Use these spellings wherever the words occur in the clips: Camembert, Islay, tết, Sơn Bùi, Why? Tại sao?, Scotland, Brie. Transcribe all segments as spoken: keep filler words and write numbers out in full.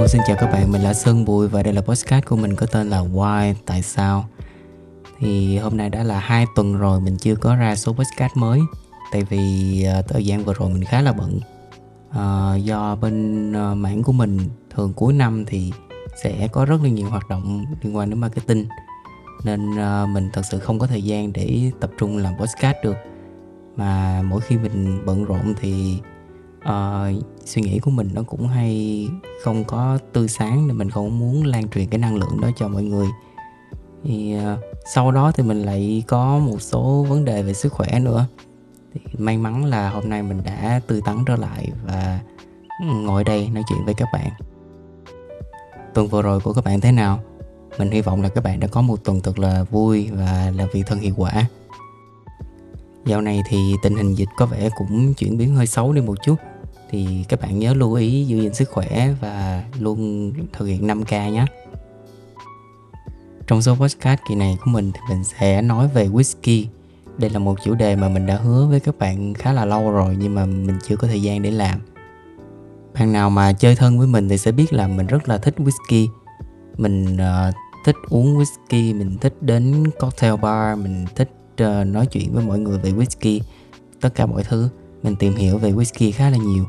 Hello, xin chào các bạn, mình là Sơn Bùi và đây là podcast của mình có tên là Why? Tại sao? Thì hôm nay đã là hai tuần rồi mình chưa có ra số podcast mới. Tại vì uh, thời gian vừa rồi mình khá là bận. uh, Do bên uh, mảng của mình thường cuối năm thì sẽ có rất là nhiều hoạt động liên quan đến marketing. Nên uh, mình thật sự không có thời gian để tập trung làm podcast được. Mà mỗi khi mình bận rộn thì Uh, suy nghĩ của mình nó cũng hay không có tươi sáng, nên mình không muốn lan truyền cái năng lượng đó cho mọi người. Thì uh, sau đó thì mình lại có một số vấn đề về sức khỏe nữa. Thì may mắn là hôm nay mình đã tươi tắn trở lại và ngồi đây nói chuyện với các bạn. Tuần vừa rồi của các bạn thế nào? Mình hy vọng là các bạn đã có một tuần thật là vui và làm việc thân hiệu quả. Dạo này thì tình hình dịch có vẻ cũng chuyển biến hơi xấu đi một chút. Thì các bạn nhớ lưu ý giữ gìn sức khỏe và luôn thực hiện năm K nhé. Trong số podcast kỳ này của mình thì mình sẽ nói về whisky. Đây là một chủ đề mà mình đã hứa với các bạn khá là lâu rồi, nhưng mà mình chưa có thời gian để làm. Bạn nào mà chơi thân với mình thì sẽ biết là mình rất là thích whisky. Mình uh, thích uống whisky, mình thích đến cocktail bar, mình thích nói chuyện với mọi người về whisky. Tất cả mọi thứ mình tìm hiểu về whisky khá là nhiều,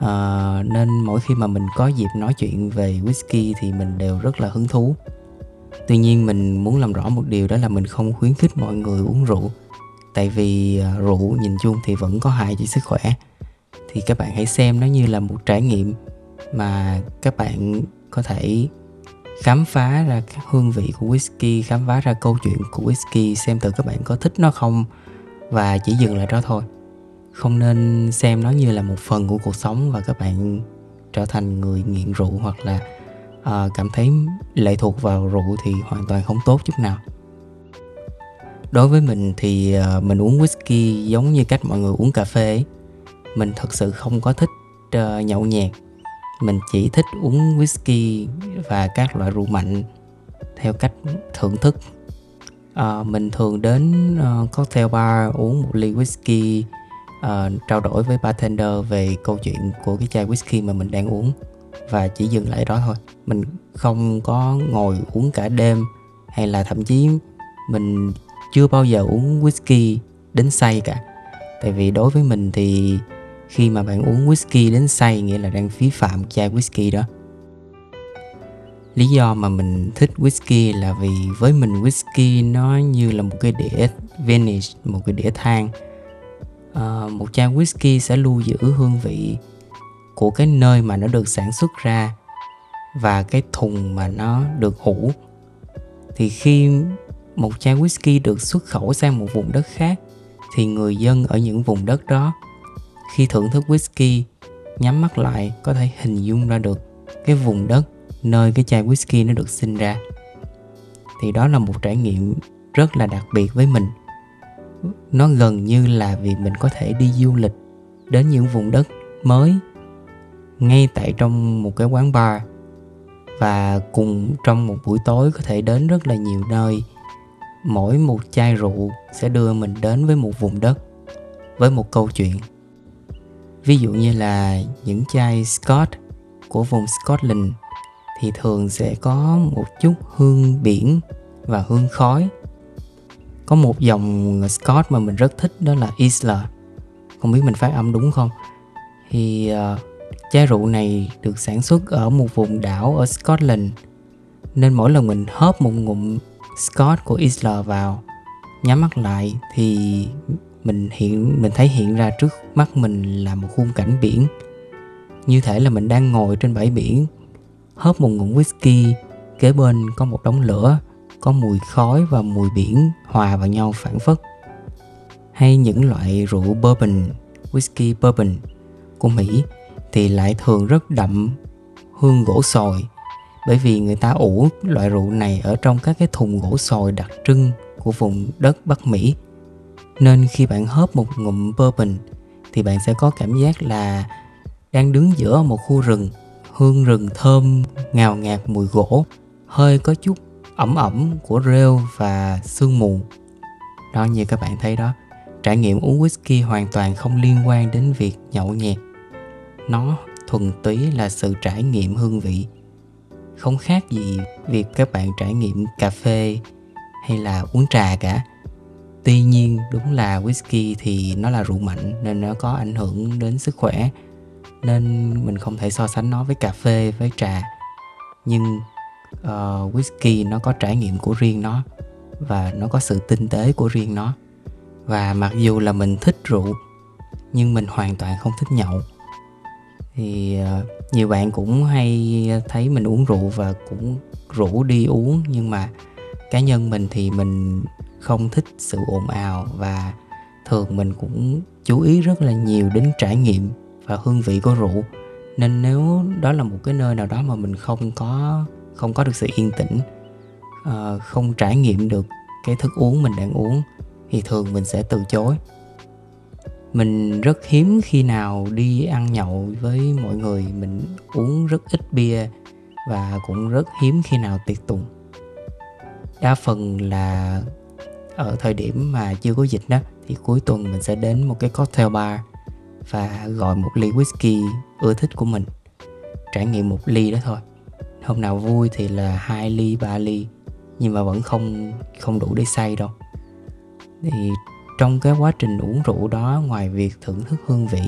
à, nên mỗi khi mà mình có dịp nói chuyện về whisky thì mình đều rất là hứng thú. Tuy nhiên mình muốn làm rõ một điều, đó là mình không khuyến khích mọi người uống rượu. Tại vì rượu nhìn chung thì vẫn có hại cho sức khỏe. Thì các bạn hãy xem nó như là một trải nghiệm mà các bạn có thể khám phá ra các hương vị của whisky, khám phá ra câu chuyện của whisky, xem thử các bạn có thích nó không, và chỉ dừng lại đó thôi. Không nên xem nó như là một phần của cuộc sống và các bạn trở thành người nghiện rượu hoặc là uh, cảm thấy lệ thuộc vào rượu thì hoàn toàn không tốt chút nào. Đối với mình thì uh, mình uống whisky giống như cách mọi người uống cà phê ấy. Mình thật sự không có thích uh, nhậu nhẹt. Mình chỉ thích uống whisky và các loại rượu mạnh theo cách thưởng thức. à, Mình thường đến uh, cocktail bar uống một ly whisky, uh, trao đổi với bartender về câu chuyện của cái chai whisky mà mình đang uống, và chỉ dừng lại đó thôi. Mình không có ngồi uống cả đêm, hay là thậm chí mình chưa bao giờ uống whisky đến say cả. Tại vì đối với mình thì khi mà bạn uống whisky đến say nghĩa là đang phí phạm chai whisky đó. Lý do mà mình thích whisky là vì với mình whisky nó như là một cái đĩa Venice, một cái đĩa than. à, Một chai whisky sẽ lưu giữ hương vị của cái nơi mà nó được sản xuất ra và cái thùng mà nó được hủ. Thì khi một chai whisky được xuất khẩu sang một vùng đất khác thì người dân ở những vùng đất đó khi thưởng thức whisky, nhắm mắt lại có thể hình dung ra được cái vùng đất nơi cái chai whisky nó được sinh ra. Thì đó là một trải nghiệm rất là đặc biệt với mình. Nó gần như là việc mình có thể đi du lịch đến những vùng đất mới ngay tại trong một cái quán bar, và cùng trong một buổi tối có thể đến rất là nhiều nơi. Mỗi một chai rượu sẽ đưa mình đến với một vùng đất, với một câu chuyện. Ví dụ như là những chai Scotch của vùng Scotland thì thường sẽ có một chút hương biển và hương khói. Có một dòng Scotch mà mình rất thích đó là Islay. Không biết mình phát âm đúng không? Thì uh, chai rượu này được sản xuất ở một vùng đảo ở Scotland. Nên mỗi lần mình hớp một ngụm Scotch của Islay vào, nhắm mắt lại thì Mình hiện mình thấy hiện ra trước mắt mình là một khung cảnh biển. Như thể là mình đang ngồi trên bãi biển, hớp một ngụm whisky, kế bên có một đống lửa, có mùi khói và mùi biển hòa vào nhau phảng phất. Hay những loại rượu bourbon, whisky bourbon của Mỹ thì lại thường rất đậm hương gỗ sồi, bởi vì người ta ủ loại rượu này ở trong các cái thùng gỗ sồi đặc trưng của vùng đất Bắc Mỹ. Nên khi bạn hớp một ngụm bourbon thì bạn sẽ có cảm giác là đang đứng giữa một khu rừng, hương rừng thơm ngào ngạt mùi gỗ, hơi có chút ẩm ẩm của rêu và sương mù. Đó, như các bạn thấy đó, trải nghiệm uống whisky hoàn toàn không liên quan đến việc nhậu nhẹt. Nó thuần túy là sự trải nghiệm hương vị không khác gì việc các bạn trải nghiệm cà phê hay là uống trà cả. Tuy nhiên đúng là whisky thì nó là rượu mạnh nên nó có ảnh hưởng đến sức khỏe, nên mình không thể so sánh nó với cà phê, với trà. Nhưng uh, whisky nó có trải nghiệm của riêng nó và nó có sự tinh tế của riêng nó. Và mặc dù là mình thích rượu nhưng mình hoàn toàn không thích nhậu. Thì uh, nhiều bạn cũng hay thấy mình uống rượu và cũng rủ đi uống, nhưng mà cá nhân mình thì mình không thích sự ồn ào, và thường mình cũng chú ý rất là nhiều đến trải nghiệm và hương vị của rượu. Nên nếu đó là một cái nơi nào đó mà mình không có không có được sự yên tĩnh, uh, không trải nghiệm được cái thức uống mình đang uống, thì thường mình sẽ từ chối. Mình rất hiếm khi nào đi ăn nhậu với mọi người, mình uống rất ít bia và cũng rất hiếm khi nào tiệc tùng. Đa phần là ở thời điểm mà chưa có dịch đó, thì cuối tuần mình sẽ đến một cái cocktail bar và gọi một ly whisky ưa thích của mình, trải nghiệm một ly đó thôi. Hôm nào vui thì là hai ly, ba ly, nhưng mà vẫn không không đủ để say đâu. Thì trong cái quá trình uống rượu đó, ngoài việc thưởng thức hương vị,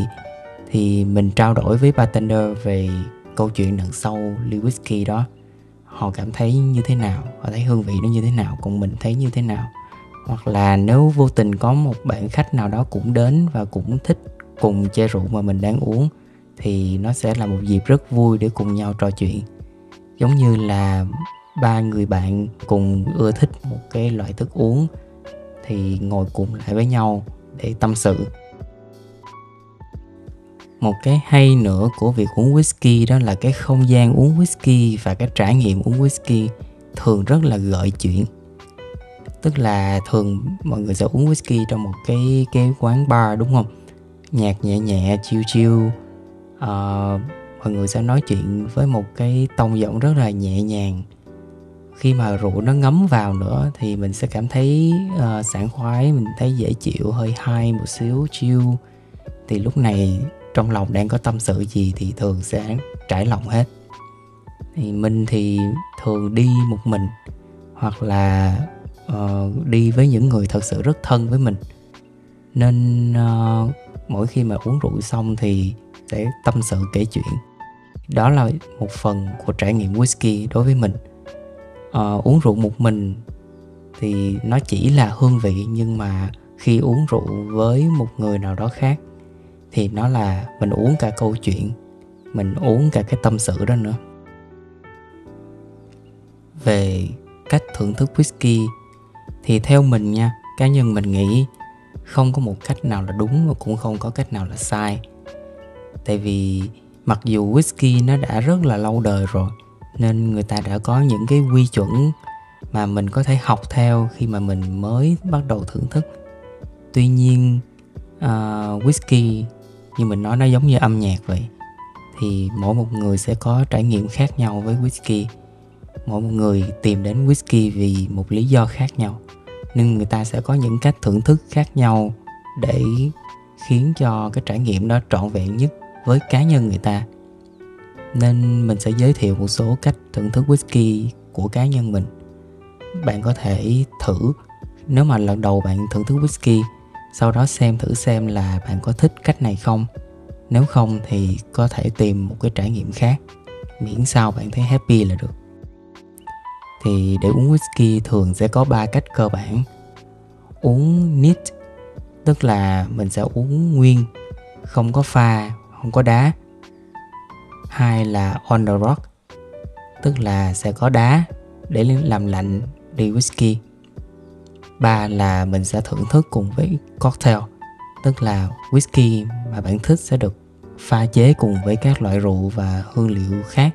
thì mình trao đổi với bartender về câu chuyện đằng sau ly whisky đó. Họ cảm thấy như thế nào, họ thấy hương vị nó như thế nào, còn mình thấy như thế nào. Hoặc là nếu vô tình có một bạn khách nào đó cũng đến và cũng thích cùng chai rượu mà mình đang uống, thì nó sẽ là một dịp rất vui để cùng nhau trò chuyện. Giống như là ba người bạn cùng ưa thích một cái loại thức uống thì ngồi cùng lại với nhau để tâm sự. Một cái hay nữa của việc uống whisky đó là cái không gian uống whisky và cái trải nghiệm uống whisky thường rất là gợi chuyện. Tức là thường mọi người sẽ uống whisky trong một cái, cái quán bar, đúng không? Nhạc nhẹ nhẹ, chill chill, uh, mọi người sẽ nói chuyện với một cái tông giọng rất là nhẹ nhàng. Khi mà rượu nó ngấm vào nữa thì mình sẽ cảm thấy uh, sảng khoái, mình thấy dễ chịu, hơi high một xíu, chill. Thì lúc này trong lòng đang có tâm sự gì thì thường sẽ trải lòng hết. Thì mình thì thường đi một mình, hoặc là uh, đi với những người thật sự rất thân với mình. Nên uh, mỗi khi mà uống rượu xong thì sẽ tâm sự kể chuyện. Đó là một phần của trải nghiệm whisky đối với mình. Uh, uống rượu một mình thì nó chỉ là hương vị, nhưng mà khi uống rượu với một người nào đó khác thì nó là mình uống cả câu chuyện, mình uống cả cái tâm sự đó nữa. Về cách thưởng thức whisky thì theo mình nha, cá nhân mình nghĩ không có một cách nào là đúng và cũng không có cách nào là sai. Tại vì mặc dù whisky nó đã rất là lâu đời rồi, nên người ta đã có những cái quy chuẩn mà mình có thể học theo khi mà mình mới bắt đầu thưởng thức. Tuy nhiên uh, whisky, như mình nói, nó giống như âm nhạc vậy. Thì mỗi một người sẽ có trải nghiệm khác nhau với whisky. Mỗi một người tìm đến whisky vì một lý do khác nhau, nên người ta sẽ có những cách thưởng thức khác nhau để khiến cho cái trải nghiệm đó trọn vẹn nhất với cá nhân người ta. Nên mình sẽ giới thiệu một số cách thưởng thức whisky của cá nhân mình. Bạn có thể thử, nếu mà lần đầu bạn thưởng thức whisky, sau đó xem thử xem là bạn có thích cách này không. Nếu không thì có thể tìm một cái trải nghiệm khác, miễn sao bạn thấy happy là được. Thì để uống whisky thường sẽ có ba cách cơ bản. Uống neat, tức là mình sẽ uống nguyên, không có pha, không có đá. Hai là on the rock, tức là sẽ có đá để làm lạnh đi whisky. Ba là mình sẽ thưởng thức cùng với cocktail, tức là whisky mà bạn thích sẽ được pha chế cùng với các loại rượu và hương liệu khác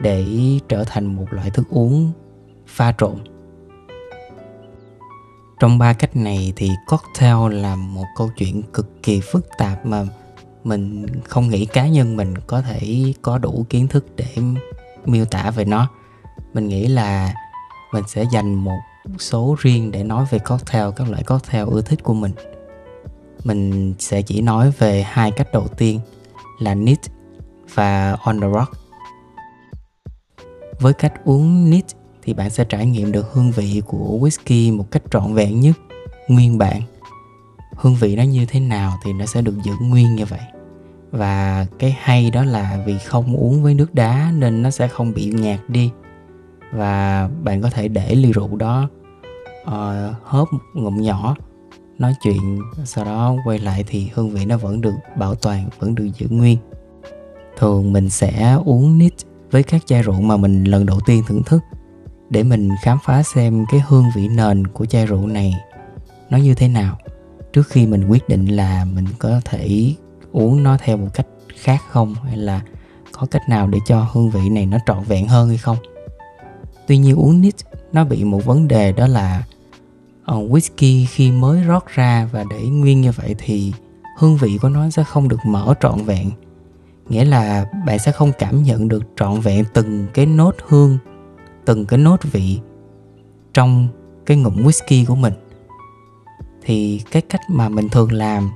để trở thành một loại thức uống pha trộn. Trong ba cách này thì cocktail là một câu chuyện cực kỳ phức tạp mà mình không nghĩ cá nhân mình có thể có đủ kiến thức để miêu tả về nó. Mình nghĩ là mình sẽ dành một số riêng để nói về cocktail, các loại cocktail ưa thích của mình. Mình sẽ chỉ nói về hai cách đầu tiên là neat và on the rock. Với cách uống neat thì bạn sẽ trải nghiệm được hương vị của whisky một cách trọn vẹn nhất, nguyên bản. Hương vị nó như thế nào thì nó sẽ được giữ nguyên như vậy. Và cái hay đó là vì không uống với nước đá nên nó sẽ không bị nhạt đi. Và bạn có thể để ly rượu đó uh, hớp một ngụm nhỏ, nói chuyện, sau đó quay lại thì hương vị nó vẫn được bảo toàn, vẫn được giữ nguyên. Thường mình sẽ uống neat với các chai rượu mà mình lần đầu tiên thưởng thức, để mình khám phá xem cái hương vị nền của chai rượu này nó như thế nào, trước khi mình quyết định là mình có thể uống nó theo một cách khác không, hay là có cách nào để cho hương vị này nó trọn vẹn hơn hay không. Tuy nhiên uống neat nó bị một vấn đề, đó là whisky khi mới rót ra và để nguyên như vậy thì hương vị của nó sẽ không được mở trọn vẹn. Nghĩa là bạn sẽ không cảm nhận được trọn vẹn từng cái nốt hương, từng cái nốt vị trong cái ngụm whisky của mình. Thì cái cách mà mình thường làm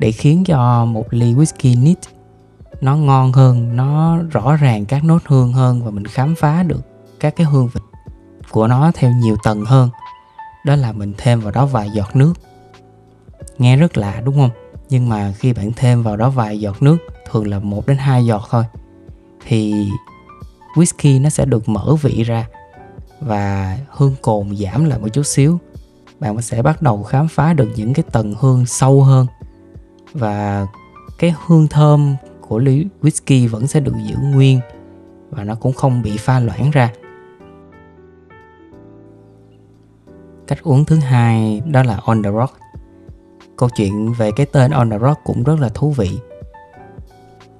để khiến cho một ly whisky neat nó ngon hơn, nó rõ ràng các nốt hương hơn và mình khám phá được các cái hương vị của nó theo nhiều tầng hơn, đó là mình thêm vào đó vài giọt nước. Nghe rất lạ đúng không? Nhưng mà khi bạn thêm vào đó vài giọt nước, thường là một đến hai giọt thôi, thì whisky nó sẽ được mở vị ra và hương cồn giảm lại một chút xíu. Bạn sẽ bắt đầu khám phá được những cái tầng hương sâu hơn và cái hương thơm của ly whisky vẫn sẽ được giữ nguyên và nó cũng không bị pha loãng ra. Cách uống thứ hai đó là on the rock. Câu chuyện về cái tên on the rock cũng rất là thú vị.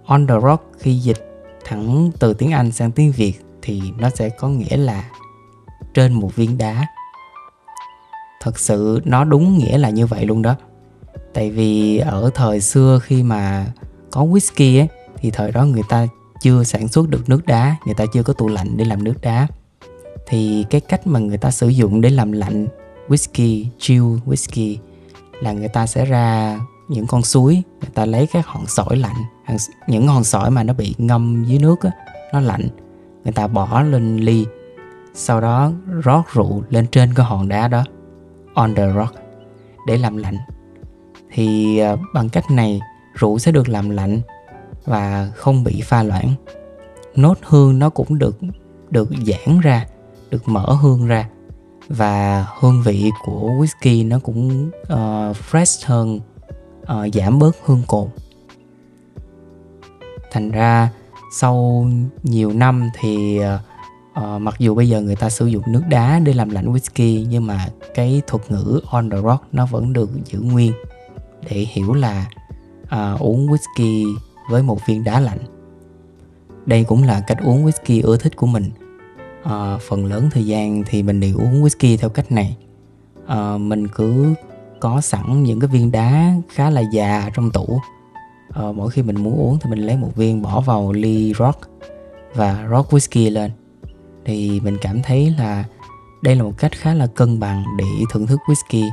On the rock khi dịch thẳng từ tiếng Anh sang tiếng Việt thì nó sẽ có nghĩa là trên một viên đá. Thật sự nó đúng nghĩa là như vậy luôn đó. Tại vì ở thời xưa khi mà có whisky ấy, thì thời đó người ta chưa sản xuất được nước đá, người ta chưa có tủ lạnh để làm nước đá. Thì cái cách mà người ta sử dụng để làm lạnh whisky, chill whisky, là người ta sẽ ra những con suối, người ta lấy các hòn sỏi lạnh, những hòn sỏi mà nó bị ngâm dưới nước á, nó lạnh, người ta bỏ lên ly, sau đó rót rượu lên trên cái hòn đá đó, on the rock, để làm lạnh. Thì bằng cách này rượu sẽ được làm lạnh và không bị pha loãng. Nốt hương nó cũng được được giãn ra, được mở hương ra, và hương vị của whisky nó cũng uh, fresh hơn, uh, giảm bớt hương cồn. Thành ra sau nhiều năm thì uh, mặc dù bây giờ người ta sử dụng nước đá để làm lạnh whisky, nhưng mà cái thuật ngữ on the rock nó vẫn được giữ nguyên, để hiểu là uh, uống whisky với một viên đá lạnh. Đây cũng là cách uống whisky ưa thích của mình. Uh, phần lớn thời gian thì mình đều uống whisky theo cách này. Uh, mình cứ có sẵn những cái viên đá khá là già trong tủ. Uh, mỗi khi mình muốn uống thì mình lấy một viên bỏ vào ly rock và rock whisky lên. Thì mình cảm thấy là đây là một cách khá là cân bằng để thưởng thức whisky.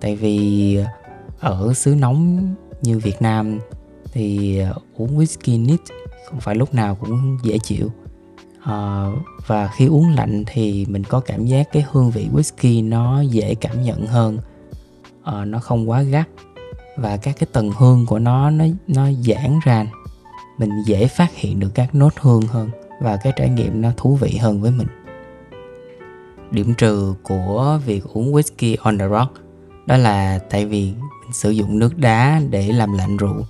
Tại vì ở xứ nóng như Việt Nam thì uống whisky neat không phải lúc nào cũng dễ chịu. À, và khi uống lạnh thì mình có cảm giác cái hương vị whisky nó dễ cảm nhận hơn, à, nó không quá gắt và các cái tầng hương của nó nó nó giãn ra, mình dễ phát hiện được các nốt hương hơn và cái trải nghiệm nó thú vị hơn với mình. Điểm trừ của việc uống whisky on the rock đó là tại vì mình sử dụng nước đá để làm lạnh rượu,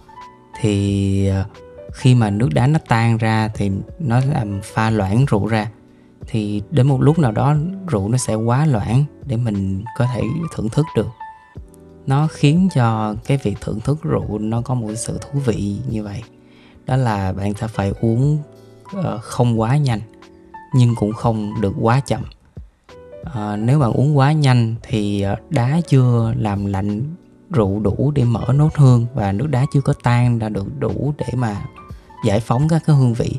thì khi mà nước đá nó tan ra thì nó làm pha loãng rượu ra, thì đến một lúc nào đó rượu nó sẽ quá loãng để mình có thể thưởng thức được. Nó khiến cho cái việc thưởng thức rượu nó có một sự thú vị như vậy, đó là bạn sẽ phải uống không quá nhanh nhưng cũng không được quá chậm. À, nếu bạn uống quá nhanh thì đá chưa làm lạnh rượu đủ để mở nốt hương và nước đá chưa có tan ra được đủ để mà giải phóng các cái hương vị.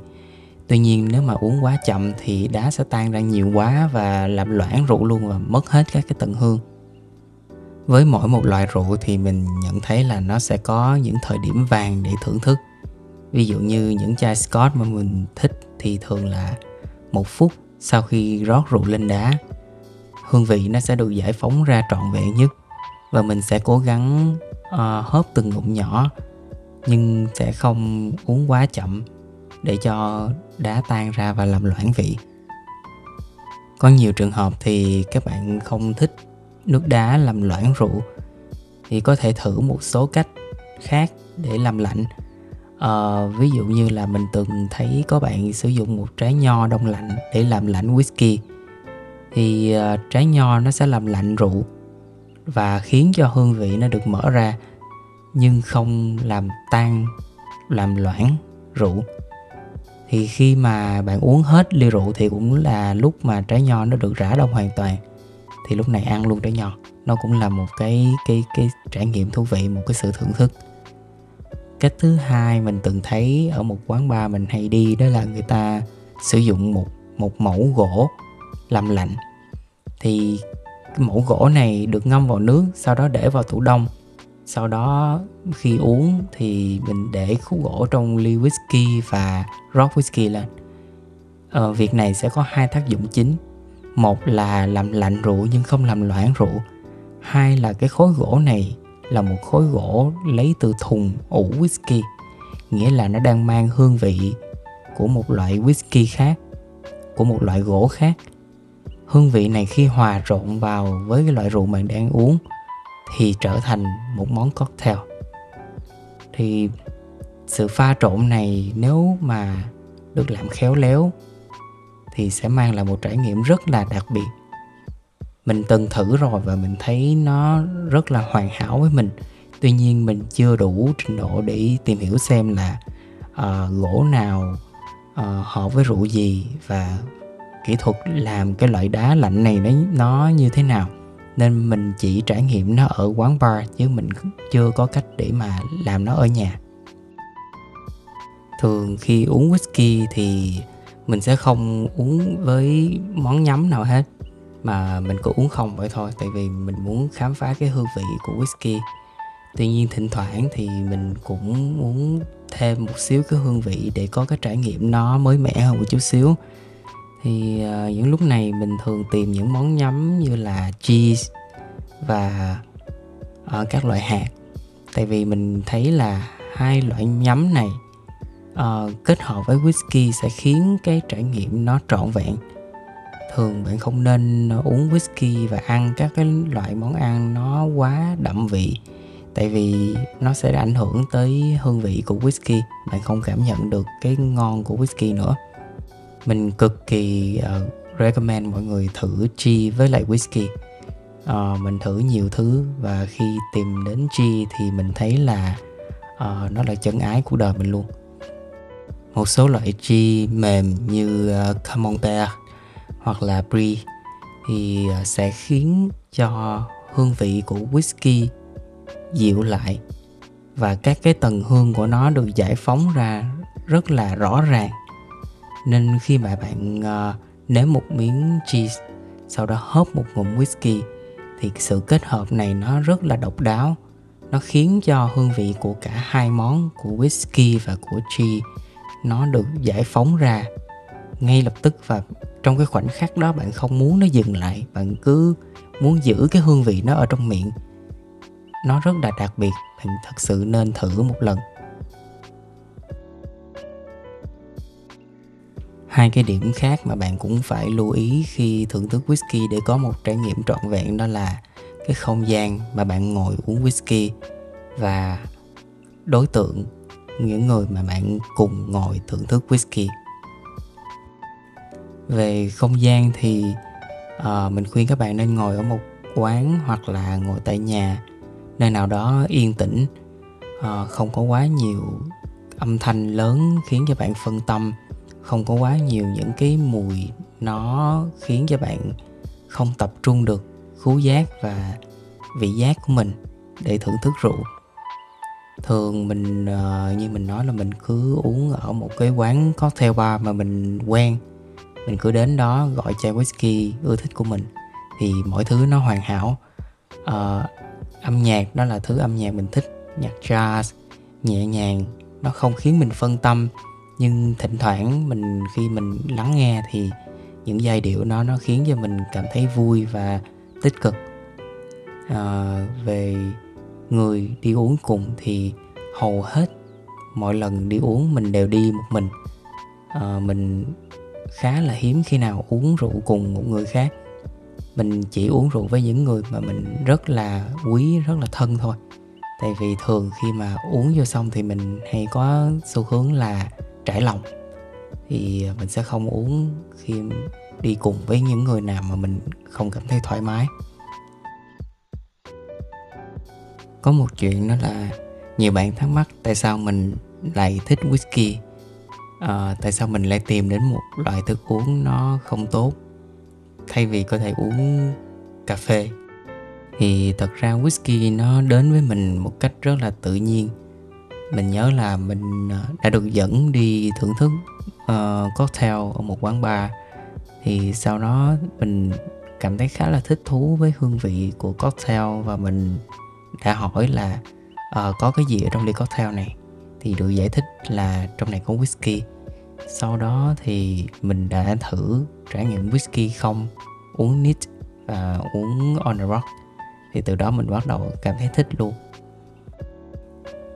Tuy nhiên nếu mà uống quá chậm thì đá sẽ tan ra nhiều quá và làm loãng rượu luôn và mất hết các cái tầng hương. Với mỗi một loại rượu thì mình nhận thấy là nó sẽ có những thời điểm vàng để thưởng thức. Ví dụ như những chai Scotch mà mình thích thì thường là một phút Sau khi rót rượu lên đá, hương vị nó sẽ được giải phóng ra trọn vẹn nhất. Và mình sẽ cố gắng uh, hớp từng ngụm nhỏ, nhưng sẽ không uống quá chậm để cho đá tan ra và làm loãng vị. Có nhiều trường hợp thì các bạn không thích nước đá làm loãng rượu, thì có thể thử một số cách khác để làm lạnh. Uh, ví dụ như là mình từng thấy có bạn sử dụng một trái nho đông lạnh để làm lạnh whisky. Thì uh, trái nho nó sẽ làm lạnh rượu và khiến cho hương vị nó được mở ra, nhưng không làm tan, làm loãng rượu. Thì khi mà bạn uống hết ly rượu thì cũng là lúc mà trái nho nó được rã đông hoàn toàn. Thì lúc này ăn luôn trái nho, nó cũng là một cái, cái, cái trải nghiệm thú vị, một cái sự thưởng thức. Cách thứ hai mình từng thấy ở một quán bar mình hay đi, đó là người ta sử dụng một, một mẩu gỗ làm lạnh. Thì mẩu gỗ này được ngâm vào nước, sau đó để vào tủ đông. Sau đó khi uống thì mình để khúc gỗ trong ly whisky và rót whisky lên. Ờ, việc này sẽ có hai tác dụng chính. Một là làm lạnh rượu nhưng không làm loãng rượu. Hai là cái khối gỗ này là một khối gỗ lấy từ thùng ủ whisky, nghĩa là nó đang mang hương vị của một loại whisky khác, của một loại gỗ khác. Hương vị này khi hòa trộn vào với cái loại rượu bạn đang uống thì trở thành một món cocktail. Thì sự pha trộn này nếu mà được làm khéo léo thì sẽ mang lại một trải nghiệm rất là đặc biệt. Mình từng thử rồi và mình thấy nó rất là hoàn hảo với mình. Tuy nhiên mình chưa đủ trình độ để tìm hiểu xem là uh, gỗ nào uh, hợp với rượu gì và kỹ thuật làm cái loại đá lạnh này nó, nó như thế nào. Nên mình chỉ trải nghiệm nó ở quán bar chứ mình chưa có cách để mà làm nó ở nhà. Thường khi uống whisky thì mình sẽ không uống với món nhắm nào hết, mà mình cứ uống không vậy thôi, tại vì mình muốn khám phá cái hương vị của whisky. Tuy nhiên thỉnh thoảng thì mình cũng muốn thêm một xíu cái hương vị để có cái trải nghiệm nó mới mẻ hơn một chút xíu. Thì uh, những lúc này mình thường tìm những món nhắm như là cheese và uh, các loại hạt. Tại vì mình thấy là hai loại nhắm này uh, kết hợp với whisky sẽ khiến cái trải nghiệm nó trọn vẹn. Thường bạn không nên uống whisky và ăn các cái loại món ăn nó quá đậm vị, tại vì nó sẽ ảnh hưởng tới hương vị của whisky. Bạn không cảm nhận được cái ngon của whisky nữa. Mình cực kỳ uh, recommend mọi người thử chi với lại whisky. Uh, mình thử nhiều thứ và khi tìm đến chi thì mình thấy là uh, nó là chân ái của đời mình luôn. Một số loại chi mềm như uh, Camembert hoặc là Brie thì sẽ khiến cho hương vị của whisky dịu lại và các cái tầng hương của nó được giải phóng ra rất là rõ ràng. Nên khi mà bạn uh, nếm một miếng cheese, sau đó hớp một ngụm whisky thì sự kết hợp này nó rất là độc đáo. Nó khiến cho hương vị của cả hai món, của whisky và của cheese, nó được giải phóng ra ngay lập tức. Và trong cái khoảnh khắc đó bạn không muốn nó dừng lại, bạn cứ muốn giữ cái hương vị nó ở trong miệng. Nó rất là đặc biệt, bạn thật sự nên thử một lần. Hai cái điểm khác mà bạn cũng phải lưu ý khi thưởng thức whisky để có một trải nghiệm trọn vẹn, đó là cái không gian mà bạn ngồi uống whisky và đối tượng, những người mà bạn cùng ngồi thưởng thức whisky. Về không gian thì uh, mình khuyên các bạn nên ngồi ở một quán hoặc là ngồi tại nhà, nơi nào đó yên tĩnh, uh, không có quá nhiều âm thanh lớn khiến cho bạn phân tâm, không có quá nhiều những cái mùi nó khiến cho bạn không tập trung được khứu giác và vị giác của mình để thưởng thức rượu. Thường mình uh, như mình nói là mình cứ uống ở một cái quán cocktail bar mà mình quen. Mình cứ đến đó gọi chai whisky ưa thích của mình thì mọi thứ nó hoàn hảo. Uh, âm nhạc đó là thứ âm nhạc mình thích, nhạc jazz, nhẹ nhàng, nó không khiến mình phân tâm. Nhưng thỉnh thoảng mình khi mình lắng nghe thì những giai điệu nó nó khiến cho mình cảm thấy vui và tích cực. À, về người đi uống cùng thì hầu hết mọi lần đi uống mình đều đi một mình. À, mình khá là hiếm khi nào uống rượu cùng một người khác. Mình chỉ uống rượu với những người mà mình rất là quý, rất là thân thôi. Tại vì thường khi mà uống vô xong thì mình hay có xu hướng là trải lòng, thì mình sẽ không uống khi đi cùng với những người nào mà mình không cảm thấy thoải mái. Có một chuyện đó là nhiều bạn thắc mắc tại sao mình lại thích whisky, à, tại sao mình lại tìm đến một loại thức uống nó không tốt thay vì có thể uống cà phê. Thì thật ra whisky nó đến với mình một cách rất là tự nhiên. Mình nhớ là mình đã được dẫn đi thưởng thức uh, cocktail ở một quán bar. Thì sau đó mình cảm thấy khá là thích thú với hương vị của cocktail, và mình đã hỏi là uh, có cái gì ở trong ly cocktail này. Thì được giải thích là trong này có whisky. Sau đó thì mình đã thử trải nghiệm whisky không, uống neat và uống on the rock. Thì từ đó mình bắt đầu cảm thấy thích luôn.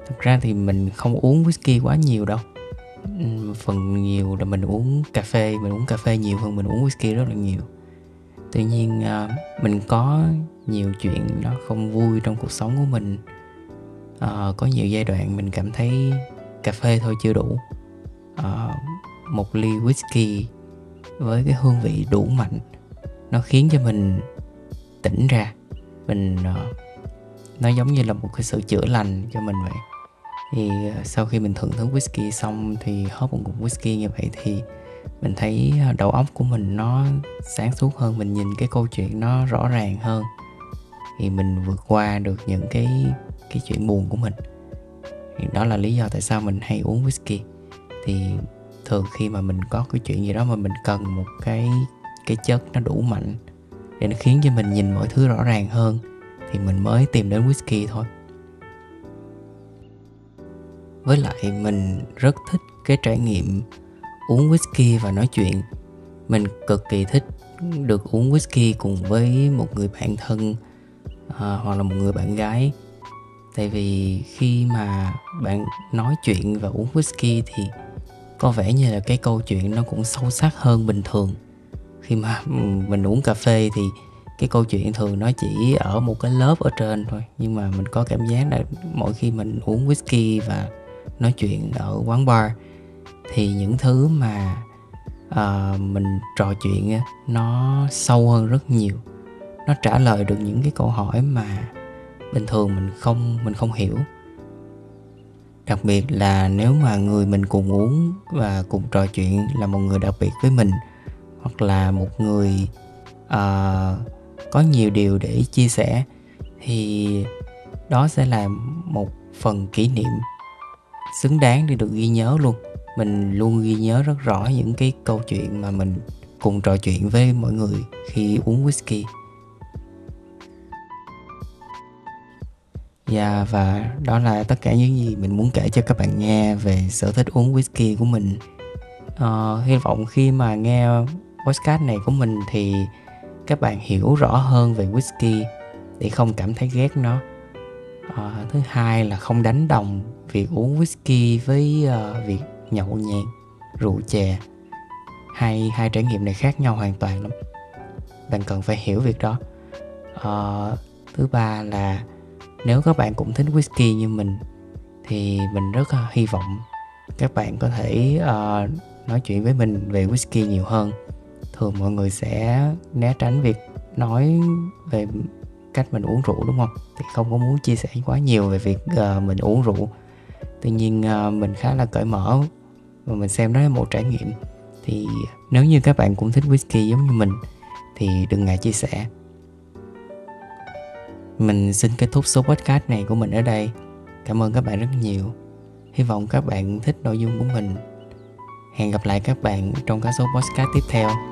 Thực ra thì mình không uống whisky quá nhiều đâu. Phần nhiều là mình uống cà phê, mình uống cà phê nhiều hơn mình uống whisky rất là nhiều. Tuy nhiên mình có nhiều chuyện nó không vui trong cuộc sống của mình. À, có nhiều giai đoạn mình cảm thấy cà phê thôi chưa đủ. À, một ly whisky với cái hương vị đủ mạnh nó khiến cho mình tỉnh ra. Mình nó giống như là một cái sự chữa lành cho mình vậy. Thì sau khi mình thưởng thức whisky xong thì hớp một ngụm whisky như vậy thì mình thấy đầu óc của mình nó sáng suốt hơn, mình nhìn cái câu chuyện nó rõ ràng hơn, thì mình vượt qua được những cái cái chuyện buồn của mình. Thì đó là lý do tại sao mình hay uống whisky. Thì thường khi mà mình có cái chuyện gì đó mà mình cần một cái cái chất nó đủ mạnh để nó khiến cho mình nhìn mọi thứ rõ ràng hơn, thì mình mới tìm đến whisky thôi. Với lại mình rất thích cái trải nghiệm uống whisky và nói chuyện. Mình cực kỳ thích được uống whisky cùng với một người bạn thân à, hoặc là một người bạn gái. Tại vì khi mà bạn nói chuyện và uống whisky thì có vẻ như là cái câu chuyện nó cũng sâu sắc hơn bình thường. Khi mà mình uống cà phê thì cái câu chuyện thường nó chỉ ở một cái lớp ở trên thôi. Nhưng mà mình có cảm giác là mỗi khi mình uống whisky và nói chuyện ở quán bar thì những thứ mà uh, mình trò chuyện nó sâu hơn rất nhiều. Nó trả lời được những cái câu hỏi mà bình thường mình không, mình không hiểu. Đặc biệt là nếu mà người mình cùng uống và cùng trò chuyện là một người đặc biệt với mình, hoặc là một người uh, có nhiều điều để chia sẻ, thì đó sẽ là một phần kỷ niệm xứng đáng để được ghi nhớ luôn. Mình luôn ghi nhớ rất rõ những cái câu chuyện mà mình cùng trò chuyện với mọi người khi uống whisky. Yeah, và đó là tất cả những gì mình muốn kể cho các bạn nghe về sở thích uống whisky của mình. Uh, hy vọng khi mà nghe podcast này của mình thì các bạn hiểu rõ hơn về whisky để không cảm thấy ghét nó. Uh, thứ hai là không đánh đồng việc uống whisky với uh, việc nhậu nhẹt, rượu chè. Hai, hai trải nghiệm này khác nhau hoàn toàn lắm. Bạn cần phải hiểu việc đó. Uh, thứ ba là nếu các bạn cũng thích whisky như mình thì mình rất uh, hy vọng các bạn có thể uh, nói chuyện với mình về whisky nhiều hơn. Thường mọi người sẽ né tránh việc nói về cách mình uống rượu, đúng không? Thì không có muốn chia sẻ quá nhiều về việc uh, mình uống rượu. Tuy nhiên uh, mình khá là cởi mở và mình xem đó là một trải nghiệm. Thì nếu như các bạn cũng thích whisky giống như mình thì đừng ngại chia sẻ. Mình xin kết thúc số podcast này của mình ở đây. Cảm ơn các bạn rất nhiều. Hy vọng các bạn thích nội dung của mình. Hẹn gặp lại các bạn trong các số podcast tiếp theo.